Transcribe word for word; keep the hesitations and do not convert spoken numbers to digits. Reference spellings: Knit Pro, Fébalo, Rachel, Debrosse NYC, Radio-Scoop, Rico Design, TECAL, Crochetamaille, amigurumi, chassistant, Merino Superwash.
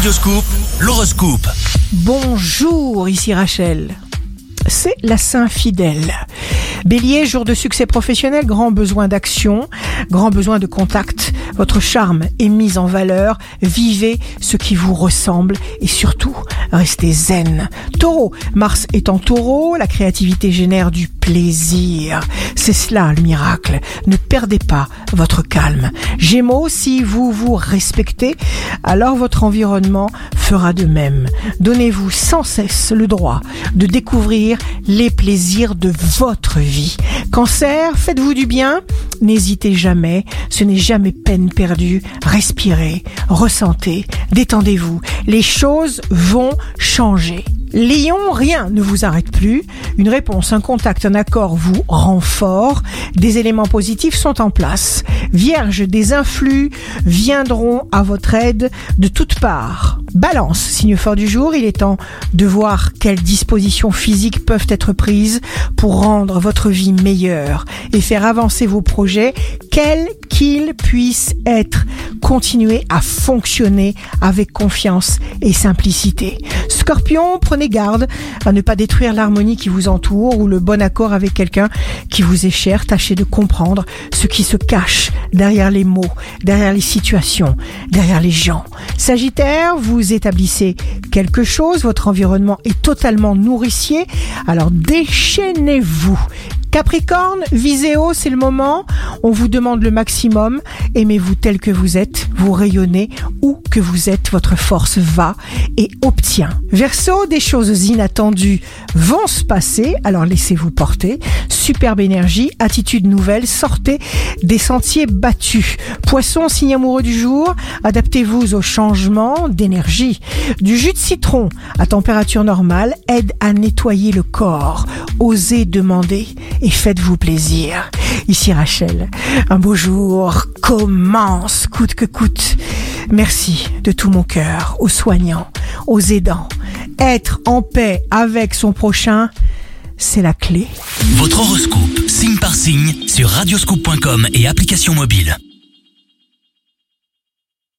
Radio-Scoop, l'horoscope. Bonjour, ici Rachel. C'est la Saint-Fidèle. Bélier, jour de succès professionnel, grand besoin d'action, grand besoin de contact. Votre charme est mis en valeur. Vivez ce qui vous ressemble et surtout, restez zen. Taureau, Mars est en taureau, la créativité génère du plaisir. C'est cela le miracle. Ne perdez pas votre calme. Gémeaux, si vous vous respectez, alors votre environnement fera de même. Donnez-vous sans cesse le droit de découvrir les plaisirs de votre vie. Cancer, faites-vous du bien, n'hésitez jamais, ce n'est jamais peine perdue. Respirez, ressentez, détendez-vous. Les choses vont changer. Lion, rien ne vous arrête plus. Une réponse, un contact, un accord vous rend fort. Des éléments positifs sont en place. Vierge, des influx viendront à votre aide de toutes parts. Balance, signe fort du jour, il est temps de voir quelles dispositions physiques peuvent être prises pour rendre votre vie meilleure et faire avancer vos projets, quels qu'ils puissent être. Continuez à fonctionner avec confiance et simplicité. Scorpion, prenez garde à ne pas détruire l'harmonie qui vous entoure ou le bon accord avec quelqu'un qui vous est cher. Tâchez de comprendre ce qui se cache derrière les mots, derrière les situations, derrière les gens. Sagittaire, vous établissez quelque chose, votre environnement est totalement nourricier, alors déchaînez-vous. Capricorne, visez haut, c'est le moment, on vous demande le maximum, aimez-vous tel que vous êtes, vous rayonnez, où que vous êtes, votre force va et obtient. Verseau, des choses inattendues vont se passer, alors laissez-vous porter, superbe énergie, attitude nouvelle, sortez des sentiers battus. Poisson, signe amoureux du jour, adaptez-vous aux changements d'énergie. Du jus de citron à température normale aide à nettoyer le corps, osez demander et faites-vous plaisir. Ici Rachel, un beau jour commence coûte que coûte. Merci de tout mon cœur aux soignants, aux aidants. Être en paix avec son prochain, c'est la clé. Votre horoscope, signe par signe, sur radio scoop point com et application mobile.